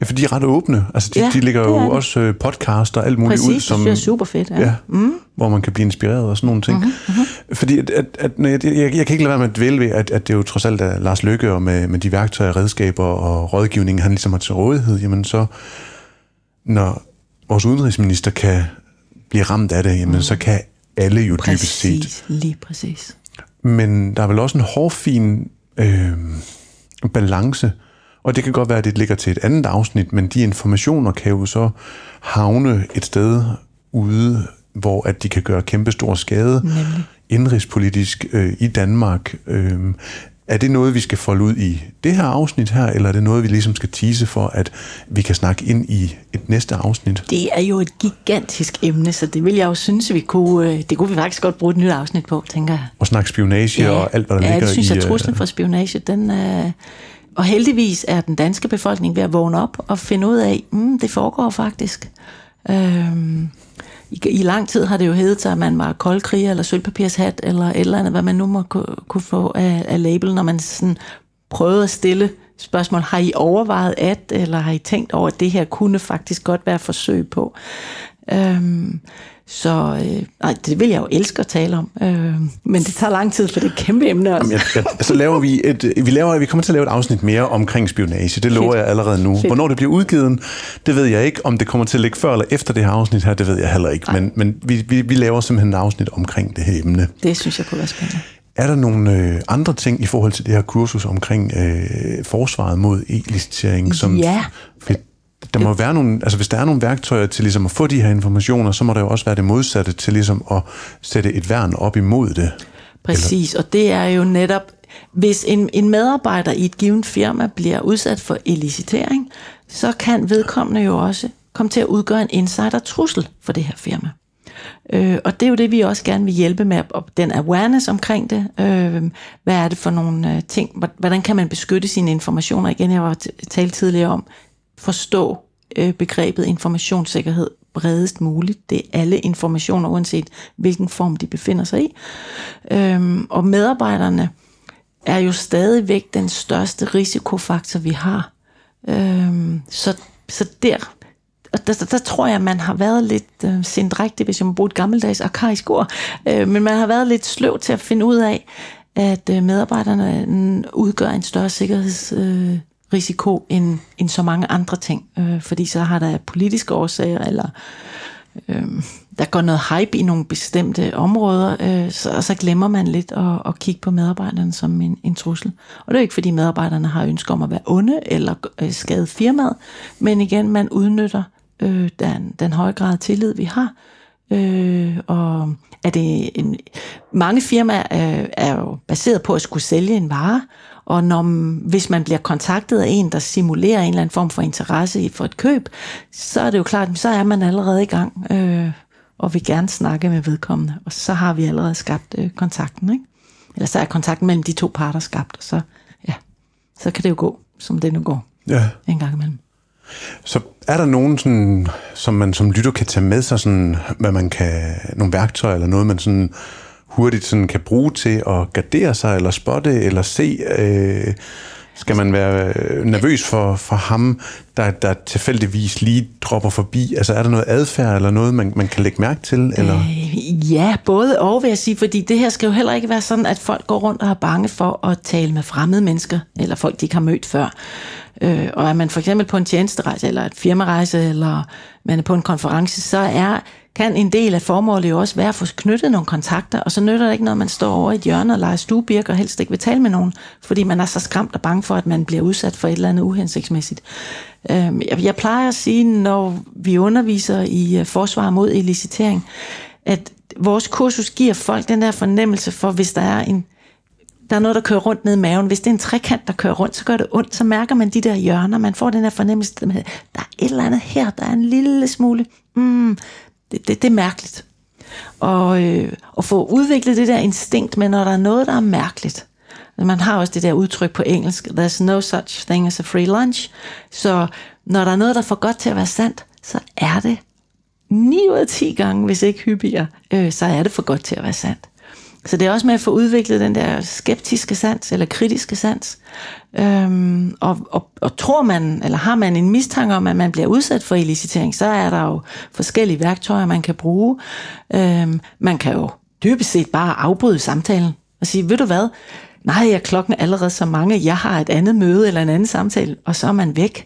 Ja, for de er ret åbne. Altså, de, ja, de ligger jo det. også podcaster og alt muligt Præcis, ud. Præcis, det er super fedt. Ja. Ja, mm. Hvor man kan blive inspireret og sådan nogle ting. Mm-hmm, mm-hmm. Fordi at, at, at, jeg, jeg, jeg kan ikke lade være med at dvæle ved, at, at det jo trods alt er Lars Løkke, og med, med de værktøjer, redskaber og rådgivning, han ligesom har til rådighed, jamen så, når vores udenrigsminister kan blive ramt af det, jamen mm. så kan alle jo dybest set. Præcis, lige præcis. Men der er vel også en hårfin Øh, balance, og det kan godt være, at det ligger til et andet afsnit, men de informationer kan jo så havne et sted ude, hvor at de kan gøre kæmpestor skade. Nemlig. Indrigspolitisk øh, i Danmark. Øh, er det noget, vi skal folde ud i det her afsnit her, eller er det noget, vi ligesom skal tease for, at vi kan snakke ind i et næste afsnit? Det er jo et gigantisk emne, så det vil jeg jo synes, vi kunne, det kunne vi faktisk godt bruge et nyt afsnit på, tænker jeg. Og snakke spionage, ja, og alt, hvad der ja, ligger i... Ja, det synes i, jeg, truslen for spionage, den... Øh, og heldigvis er den danske befolkning ved at vågne op og finde ud af, mm, det foregår faktisk. Øh, i, I lang tid har det jo heddet sig, at man var koldkriger, eller sølvpapirshat, eller et eller andet, hvad man nu må kunne få af, af label, når man sådan prøvede at stille spørgsmål. Har I overvejet at, eller har I tænkt over, at det her kunne faktisk godt være forsøg på? Øhm, så øh, nej, det vil jeg jo elske at tale om, øh, men det tager lang tid, for det er et kæmpe emne også. Jamen, jeg, jeg, så laver vi et, vi laver, vi kommer til at lave et afsnit mere omkring spionage. Det lover jeg allerede nu. Fedt. Hvornår det bliver udgivet, det ved jeg ikke. Om det kommer til at ligge før eller efter det her afsnit her, det ved jeg heller ikke. Men, men vi, vi, vi laver simpelthen et afsnit omkring det her emne. Det synes jeg kunne være spændende. Er der nogle øh, andre ting i forhold til det her kursus omkring øh, forsvaret mod elicitering, som ja. Der må være nogle, altså hvis der er nogle værktøjer til ligesom at få de her informationer, så må der jo også være det modsatte til ligesom at sætte et værn op imod det. Præcis, eller? Og det er jo netop, hvis en, en medarbejder i et givet firma bliver udsat for elicitering, så kan vedkommende jo også komme til at udgøre en insider-trussel for det her firma. Øh, og det er jo det, vi også gerne vil hjælpe med, og den awareness omkring det. Øh, hvad er det for nogle øh, ting? Hvordan kan man beskytte sine informationer? Igen, jeg var t- talt tidligere om, forstå øh, begrebet informationssikkerhed bredest muligt. Det er alle informationer, uanset hvilken form de befinder sig i. Øhm, og medarbejderne er jo stadigvæk den største risikofaktor, vi har. Øhm, så, så der, der, der, der tror jeg, man har været lidt øh, sindrægtig, hvis jeg må bruge et gammeldags arkaisk ord, øh, men man har været lidt sløv til at finde ud af, at øh, medarbejderne udgør en større sikkerheds... Øh, risiko end, end så mange andre ting, øh, fordi så har der politiske årsager, eller øh, der går noget hype i nogle bestemte områder, øh, så, og så glemmer man lidt at, at kigge på medarbejderne som en, en trussel. Og det er jo ikke, fordi medarbejderne har ønsker om at være onde, eller øh, skade firmaet, men igen, man udnytter øh, den, den høje grad af tillid, vi har. Øh, og er det en, mange firmaer øh, er jo baseret på at skulle sælge en vare, Og når, hvis man bliver kontaktet af en, der simulerer en eller anden form for interesse for et køb, så er det jo klart, så er man allerede i gang øh, og vil gerne snakke med vedkommende. Og så har vi allerede skabt øh, kontakten, ikke? Eller så er kontakten mellem de to parter skabt, og så, ja, så kan det jo gå, som det nu går, ja, en gang imellem. Så er der nogen, sådan, som man som lytter kan tage med sig, sådan, hvad man kan, nogle værktøjer eller noget, man sådan hurtigt sådan kan bruge til at gardere sig, eller spotte, eller se? Øh, skal man være nervøs for, for ham, der, der tilfældigvis lige dropper forbi? Altså er der noget adfærd, eller noget, man, man kan lægge mærke til? Eller? Øh, ja, både og, vil jeg sige, fordi det her skal jo heller ikke være sådan, at folk går rundt og er bange for at tale med fremmede mennesker, eller folk, de ikke har mødt før. Øh, og er man for eksempel på en tjenesterejse, eller et firmarejse, eller man er på en konference, så er... kan en del af formålet jo også være at få knyttet nogle kontakter, og så nytter det ikke noget, man står over i et hjørne og leger stuebirk og helst ikke vil tale med nogen, fordi man er så skræmt og bange for, at man bliver udsat for et eller andet uhensigtsmæssigt. Jeg plejer at sige, når vi underviser i forsvar mod elicitering, at vores kursus giver folk den der fornemmelse for, hvis der er en der er noget, der kører rundt ned i maven. Hvis det er en trekant, der kører rundt, så gør det ondt. Så mærker man de der hjørner, man får den der fornemmelse, der er et eller andet her, der er en lille smule... Mm, Det, det, det er mærkeligt. Og øh, at få udviklet det der instinkt, men når der er noget, der er mærkeligt. Man har også det der udtryk på engelsk, there's no such thing as a free lunch. Så når der er noget, der er for godt til at være sandt, så er det ni ud af ti gange, hvis ikke hyppigere, øh, så er det for godt til at være sandt. Så det er også med at få udviklet den der skeptiske sans, eller kritiske sans. Øhm, og, og, og tror man, eller har man en mistanke om, at man bliver udsat for elicitering, så er der jo forskellige værktøjer, man kan bruge. Øhm, man kan jo dybest set bare afbryde samtalen og sige, ved du hvad, nej, jeg klokken er allerede så mange, jeg har et andet møde eller en anden samtale, og så er man væk.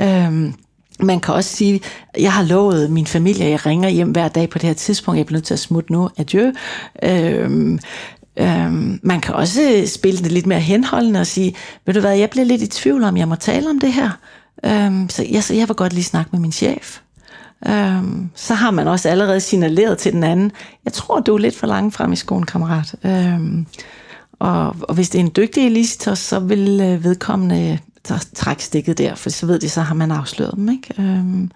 Øhm, Man kan også sige, jeg har lovet min familie, jeg ringer hjem hver dag på det her tidspunkt, jeg bliver nødt til at smutte nu, adieu. Øhm, øhm, man kan også spille det lidt mere henholdende og sige, ved du hvad, jeg bliver lidt i tvivl om, jeg må tale om det her. Øhm, så, jeg, så jeg vil godt lige snakke med min chef. Øhm, så har man også allerede signaleret til den anden, jeg tror, du er lidt for langt frem i skoen, kammerat. Øhm, og, og hvis det er en dygtig elicitor, så vil vedkommende... træk stikket der, for så ved de, så har man afsløret dem, ikke? Øhm,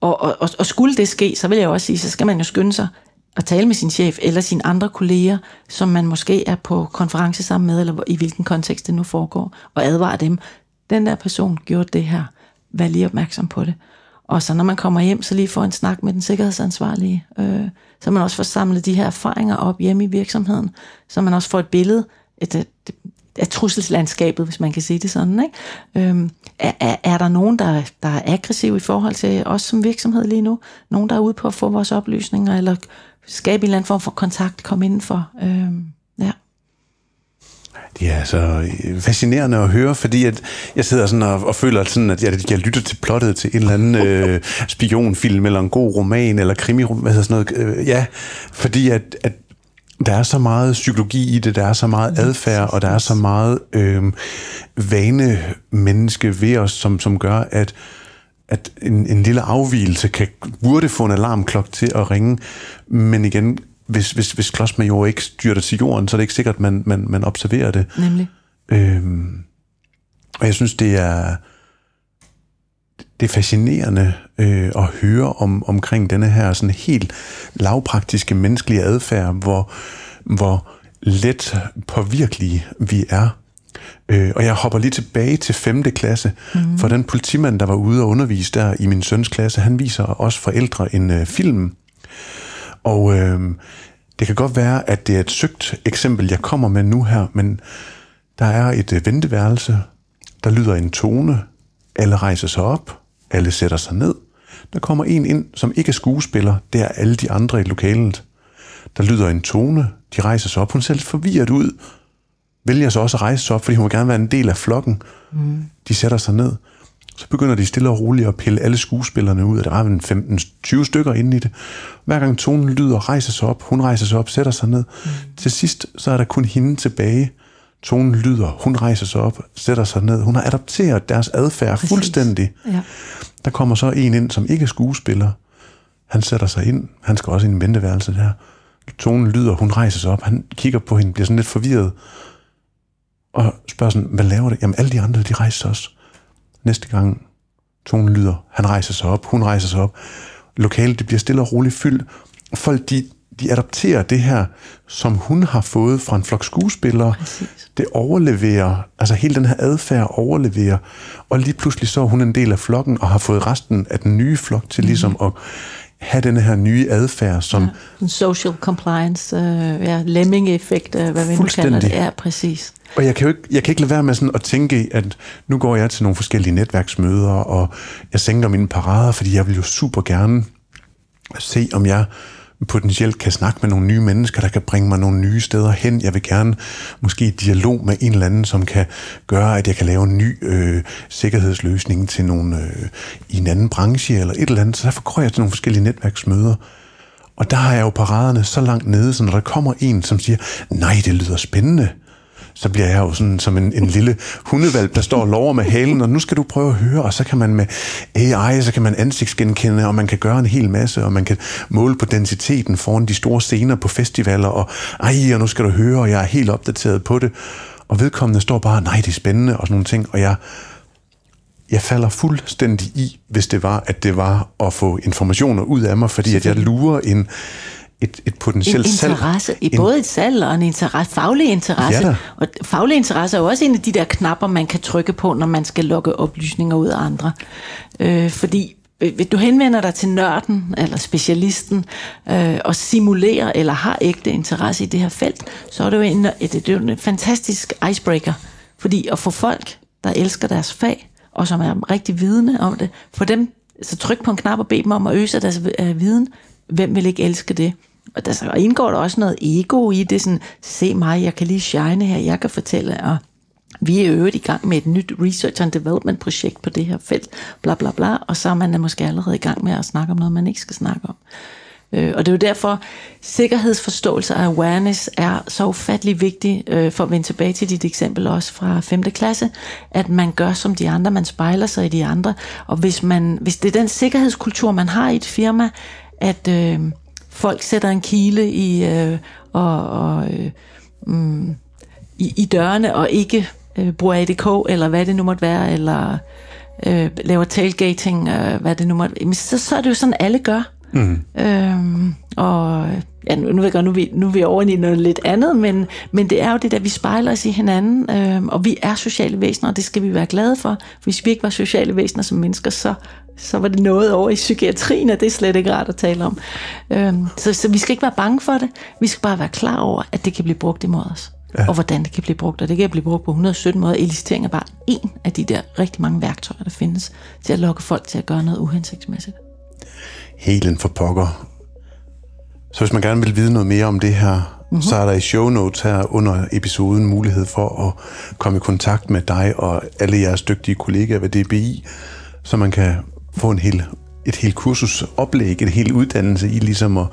og, og, og skulle det ske, så vil jeg også sige, så skal man jo skynde sig at tale med sin chef eller sine andre kolleger, som man måske er på konference sammen med, eller i hvilken kontekst det nu foregår, og advare dem. Den der person gjorde det her. Vær lige opmærksom på det. Og så når man kommer hjem, så lige får en snak med den sikkerhedsansvarlige, øh, så man også får samlet de her erfaringer op hjemme i virksomheden, så man også får et billede, et, et, et af trusselslandskabet, hvis man kan sige det sådan, ikke? Øhm, er, er, er der nogen, der, der er aggressiv i forhold til os som virksomhed lige nu? Nogen, der er ude på at få vores oplysninger, eller skabe en eller anden form for kontakt, komme indenfor? Øhm, ja. Det er altså fascinerende at høre, fordi at jeg sidder sådan og, og føler, sådan, at jeg, jeg lytter til plottet til en eller anden øh, spionfilm, eller en god roman, eller krimiroman, eller sådan noget. Øh, ja, fordi at, at der er så meget psykologi i det, der er så meget adfærd, og der er så meget øh, vanemenneske ved os, som, som gør, at, at en, en lille afvigelse kan, burde få en alarmklok til at ringe. Men igen, hvis, hvis, hvis klodsmajor ikke styrter til jorden, så er det ikke sikkert, at man, man, man observerer det. Nemlig. Øh, og jeg synes, det er, det er fascinerende øh, at høre om, omkring denne her sådan helt lavpraktiske menneskelige adfærd, hvor, hvor let påvirkelige vi er. Øh, og jeg hopper lige tilbage til femte klasse, mm-hmm. for den politimand, der var ude og undervise der i min søns klasse, han viser os forældre en øh, film. Og øh, det kan godt være, at det er et søgt eksempel, jeg kommer med nu her, men der er et øh, venteværelse, der lyder en tone, alle rejser sig op, alle sætter sig ned. Der kommer en ind, som ikke er skuespiller. Det er alle de andre i lokalet. Der lyder en tone. De rejser sig op. Hun ser lidt forvirret ud. Vælger så også at rejse sig op, fordi hun vil gerne være en del af flokken. Mm. De sætter sig ned. Så begynder de stille og roligt at pille alle skuespillerne ud. Der er vel femten tyve stykker inde i det. Hver gang tonen lyder, rejser sig op. Hun rejser sig op, sætter sig ned. Mm. Til sidst, så er der kun hende tilbage. Tonen lyder, hun rejser sig op, sætter sig ned. Hun har adopteret deres adfærd. Præcis. Fuldstændig. Ja. Der kommer så en ind, som ikke er skuespiller. Han sætter sig ind. Han skal også i en venteværelse der. Tonen lyder, hun rejser sig op. Han kigger på hende, bliver sådan lidt forvirret. og spørger sådan, hvad laver det? Jamen alle de andre, de rejser også. Næste gang tonen lyder, han rejser sig op, hun rejser sig op. Lokalet, det bliver stille og roligt fyldt. Folk, de, de adopterer det her, som hun har fået fra en flok skuespillere. Præcis. Det overleverer, altså hele den her adfærd overleverer, og lige pludselig så er hun en del af flokken, og har fået resten af den nye flok til ligesom at have den her nye adfærd, som... Ja, social compliance, øh, ja, lemming-effekt, øh, hvad vi nu kalder det. Ja, præcis. Og jeg kan jo ikke, jeg kan ikke lade være med sådan at tænke, at nu går jeg til nogle forskellige netværksmøder, og jeg sænker mine parader, fordi jeg vil jo super gerne se, om jeg potentielt kan snakke med nogle nye mennesker, der kan bringe mig nogle nye steder hen. Jeg vil gerne måske i dialog med en eller anden, som kan gøre, at jeg kan lave en ny øh, sikkerhedsløsning til nogle øh, i en anden branche eller et eller andet. Så derfor går jeg til nogle forskellige netværksmøder. Og der har jeg jo paraderne så langt nede, så når der kommer en, som siger, nej, det lyder spændende, så bliver jeg jo sådan som en, en lille hundevalp, der står og lover med halen, og nu skal du prøve at høre, og så kan man med A I, så kan man ansigtsgenkende, og man kan gøre en hel masse, og man kan måle på densiteten foran de store scener på festivaler, og ej, og nu skal du høre, og jeg er helt opdateret på det, og vedkommende står bare, nej, det er spændende, og sådan nogle ting, og jeg, jeg falder fuldstændig i, hvis det var, at det var at få informationer ud af mig, fordi at jeg lurer en... Et, et potentielt en interesse, salg. Både et salg og en interesse, faglig interesse. Ja, og faglig interesse er jo også en af de der knapper, man kan trykke på, når man skal lokke oplysninger ud af andre. Øh, fordi hvis du henvender dig til nørden eller specialisten øh, og simulerer eller har ægte interesse i det her felt, så er det jo en, et, et, et, et fantastisk icebreaker. Fordi at få folk, der elsker deres fag, og som er rigtig vidende om det, for dem, så tryk på en knap og bed dem om at øse deres øh, viden. Hvem vil ikke elske det? Og der så indgår der også noget ego i det, sådan, se mig, jeg kan lige shine her, jeg kan fortælle, og vi er øvrigt i gang med et nyt research and development projekt på det her felt, bla bla bla, og så er man måske allerede i gang med at snakke om noget, man ikke skal snakke om. Øh, og det er jo derfor, sikkerhedsforståelse og awareness er så ufattelig vigtig, øh, for at vende tilbage til dit eksempel også fra femte klasse, at man gør som de andre, man spejler sig i de andre, og hvis, man, hvis det er den sikkerhedskultur, man har i et firma, at øh, folk sætter en kile i, øh, og, og, øh, mm, i, i dørene, og ikke øh, bruger A D K, eller hvad det nu måtte være, eller øh, laver tailgating, øh, hvad det nu måtte være. Men så, så er det jo sådan, alle gør. Mm. Øhm, og ja, nu, nu, nu, nu er vi over i noget lidt andet, men, men det er jo det der, vi spejler os i hinanden, øhm, og vi er sociale væsener, og det skal vi være glade for. Hvis vi ikke var sociale væsener som mennesker, så... så var det noget over i psykiatrien, og det er slet ikke rart at tale om. Øhm, så, så vi skal ikke være bange for det. Vi skal bare være klar over, at det kan blive brugt imod os. Ja. Og hvordan det kan blive brugt. Og det kan blive brugt på et hundrede og sytten måder. Elicitering er bare en af de der rigtig mange værktøjer, der findes til at lokke folk til at gøre noget uhensigtsmæssigt. Helen for pokker. Så hvis man gerne vil vide noget mere om det her, mm-hmm. så er der i show notes her under episoden mulighed for at komme i kontakt med dig og alle jeres dygtige kollegaer ved D B I, så man kan... få en hel, et helt kursusoplæg, et helt uddannelse i ligesom at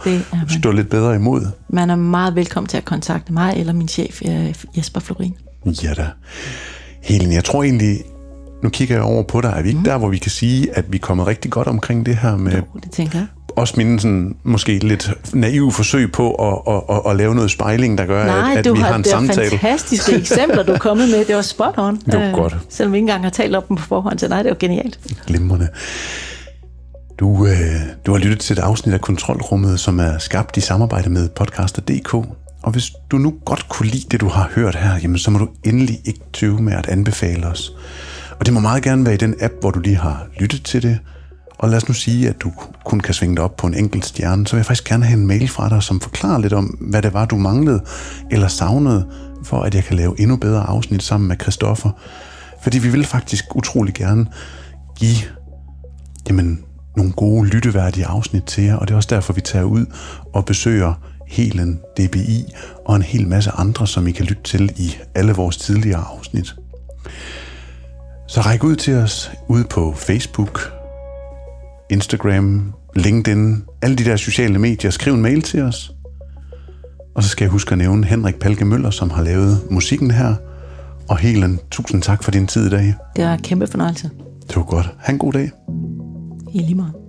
stå lidt bedre imod. Man er meget velkommen til at kontakte mig eller min chef Jesper Florin. Ja da. Helen, jeg tror egentlig, nu kigger jeg over på dig, er vi ikke mm. der, hvor vi kan sige, at vi er kommet rigtig godt omkring det her med... Jo, det tænker jeg. Også mine sådan, måske lidt naive forsøg på at, at, at, at lave noget spejling, der gør, Nej, at, at vi har, har en samtale. Nej, det er fantastiske eksempler, du er kommet med. Det var spot on. Det var øh, godt. Selvom vi ikke engang har talt om dem på forhånd, så nej, det var genialt. Glimrende. Du, øh, du har lyttet til et afsnit af Kontrolrummet, som er skabt i samarbejde med podcaster punktum d k. Og hvis du nu godt kunne lide det, du har hørt her, jamen, så må du endelig ikke tøve med at anbefale os. Og det må meget gerne være i den app, hvor du lige har lyttet til det. Og lad os nu sige, at du kun kan svinge dig op på en enkelt stjerne, så vil jeg faktisk gerne have en mail fra dig, som forklarer lidt om, hvad det var, du manglede eller savnede, for at jeg kan lave endnu bedre afsnit sammen med Christoffer. Fordi vi vil faktisk utrolig gerne give jamen, nogle gode, lytteværdige afsnit til jer, og det er også derfor, vi tager ud og besøger Helen, D B I og en hel masse andre, som I kan lytte til i alle vores tidligere afsnit. Så ræk ud til os ude på Facebook, Instagram, LinkedIn, alle de der sociale medier. Skriv en mail til os. Og så skal jeg huske at nævne Henrik Palke Møller, som har lavet musikken her. Og Helen, tusind tak for din tid i dag. Det var en kæmpe fornøjelse. Det var godt. Ha' en god dag. I lige meget.